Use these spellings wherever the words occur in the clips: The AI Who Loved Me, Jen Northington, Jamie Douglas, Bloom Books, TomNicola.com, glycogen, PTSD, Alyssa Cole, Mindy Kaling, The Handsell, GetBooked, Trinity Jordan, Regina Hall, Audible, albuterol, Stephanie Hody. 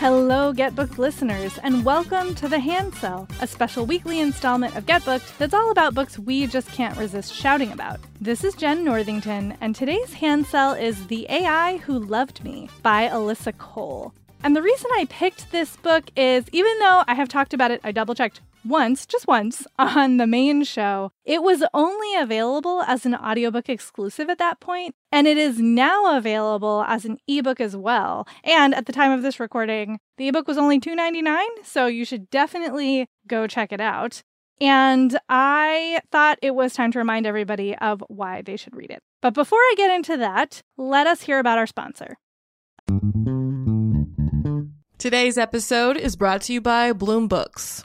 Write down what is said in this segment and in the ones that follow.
Hello, GetBooked listeners, and welcome to The Handsell, a special weekly installment of GetBooked that's all about books we just can't resist shouting about. This is Jen Northington, and today's Handsell is The AI Who Loved Me by Alyssa Cole. And the reason I picked this book is, even though I have talked about it, I double-checked once on the main show, it was only available as an audiobook exclusive at that point, and it is now available as an ebook as well. And at the time of this recording, the ebook was only $2.99, so you should definitely go check it out. And I thought it was time to remind everybody of why they should read it. But before I get into that, let us hear about our sponsor. Today's episode is brought to you by Bloom Books.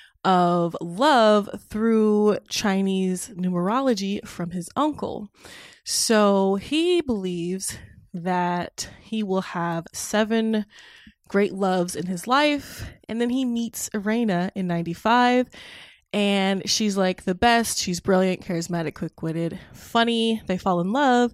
of love through Chinese numerology from his uncle. So he believes that he will have 7 great loves in his life. And then he meets Irena in 95. And she's like the best. She's brilliant, charismatic, quick-witted, funny. They fall in love.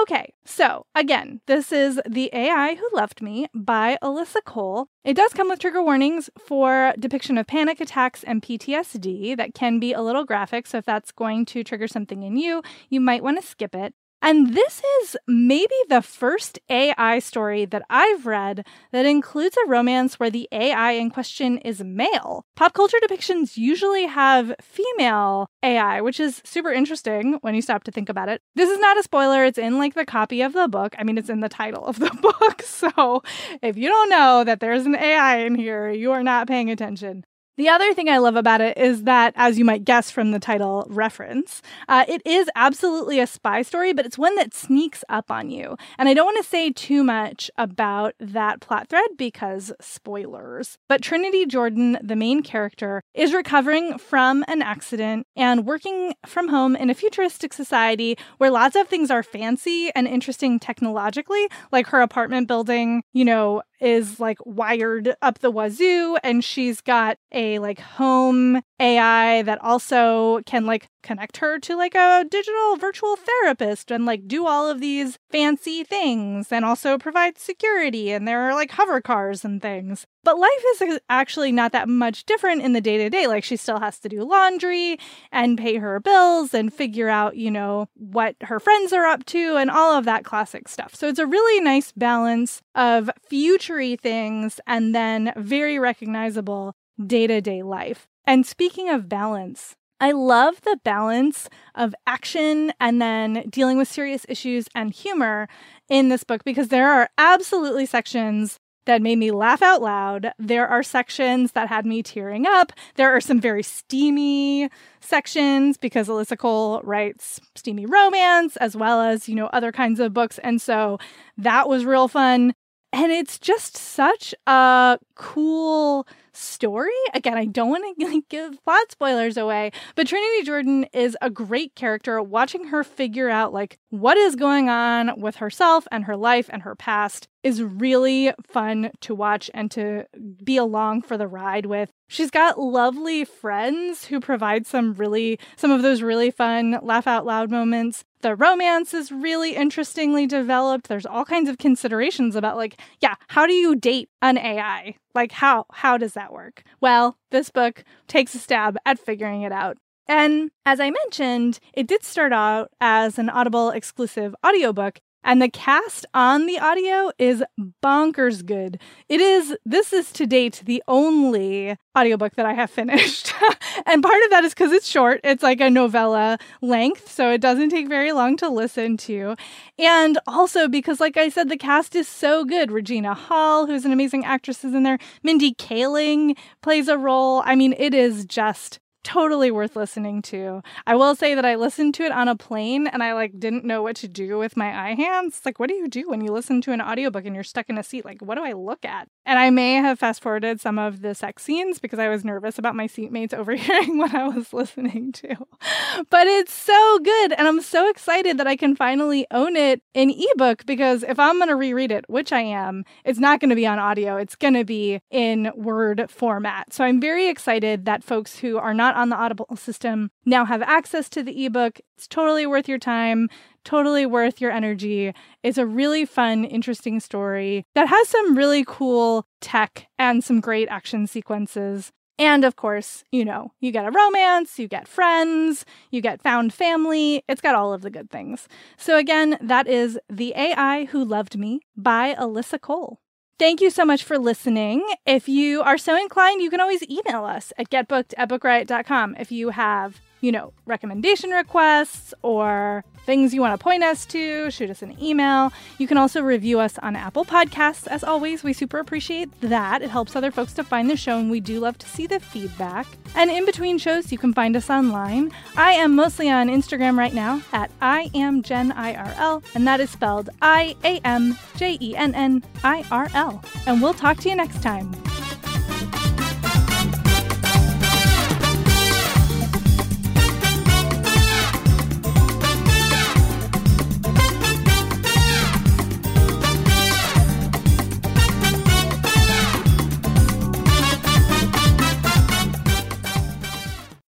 Okay, so again, this is The AI Who Loved Me by Alyssa Cole. It does come with trigger warnings for depiction of panic attacks and PTSD that can be a little graphic, so if that's going to trigger something in you, you might want to skip it. And this is maybe the first AI story that I've read that includes a romance where the AI in question is male. Pop culture depictions usually have female AI, which is super interesting when you stop to think about it. This is not a spoiler. It's in like the copy of the book. I mean, it's in the title of the book. So if you don't know that there's an AI in here, you are not paying attention. The other thing I love about it is that, as you might guess from the title reference, it is absolutely a spy story, but it's one that sneaks up on you. And I don't want to say too much about that plot thread because spoilers. But Trinity Jordan, the main character, is recovering from an accident and working from home in a futuristic society where lots of things are fancy and interesting technologically, like her apartment building, is like wired up the wazoo, and she's got a like home AI that also can like connect her to like a digital virtual therapist and like do all of these fancy things and also provide security, and there are like hover cars and things. But life is actually not that much different in the day-to-day. Like, she still has to do laundry and pay her bills and figure out, you know, what her friends are up to and all of that classic stuff. So it's a really nice balance of future-y things and then very recognizable day-to-day life. And speaking of balance, I love the balance of action and then dealing with serious issues and humor in this book, because there are absolutely sections that made me laugh out loud. There are sections that had me tearing up. There are some very steamy sections because Alyssa Cole writes steamy romance as well as, you know, other kinds of books. And so that was real fun. And it's just such a cool story. Again, I don't want to give plot spoilers away, but Trinity Jordan is a great character. Watching her figure out like what is going on with herself and her life and her past is really fun to watch and to be along for the ride with. She's got lovely friends who provide some of those really fun laugh out loud moments. The romance is really interestingly developed. There's all kinds of considerations about like, yeah, how do you date an AI? Like, how does that work? Well, this book takes a stab at figuring it out. And as I mentioned, it did start out as an Audible exclusive audiobook, and the cast on the audio is bonkers good. This is to date the only audiobook that I have finished. And part of that is because it's short. It's like a novella length, so it doesn't take very long to listen to. And also because, like I said, the cast is so good. Regina Hall, who's an amazing actress, is in there. Mindy Kaling plays a role. I mean, it is just totally worth listening to. I will say that I listened to it on a plane and I like didn't know what to do with my eye hands. It's like, what do you do when you listen to an audiobook and you're stuck in a seat? Like, what do I look at? And I may have fast forwarded some of the sex scenes because I was nervous about my seatmates overhearing what I was listening to. But it's so good. And I'm so excited that I can finally own it in ebook, because if I'm going to reread it, which I am, it's not going to be on audio. It's going to be in Word format. So I'm very excited that folks who are not on the Audible system now have access to the ebook. It's totally worth your time, totally worth your energy. It's a really fun, interesting story that has some really cool tech and some great action sequences. And of course, you know, you get a romance, you get friends, you get found family. It's got all of the good things. So again, that is The AI Who Loved Me by Alyssa Cole. Thank you so much for listening. If you are so inclined, you can always email us at getbooked@bookriot.com if you have, you know, recommendation requests or things you want to point us to. Shoot us an email. You can also review us on Apple Podcasts. As always, we super appreciate that. It helps other folks to find the show, and we do love to see the feedback. And in between shows, you can find us online. I am mostly on Instagram right now at IamJenIRL, and that is spelled IAMJENNIRL. And we'll talk to you next time.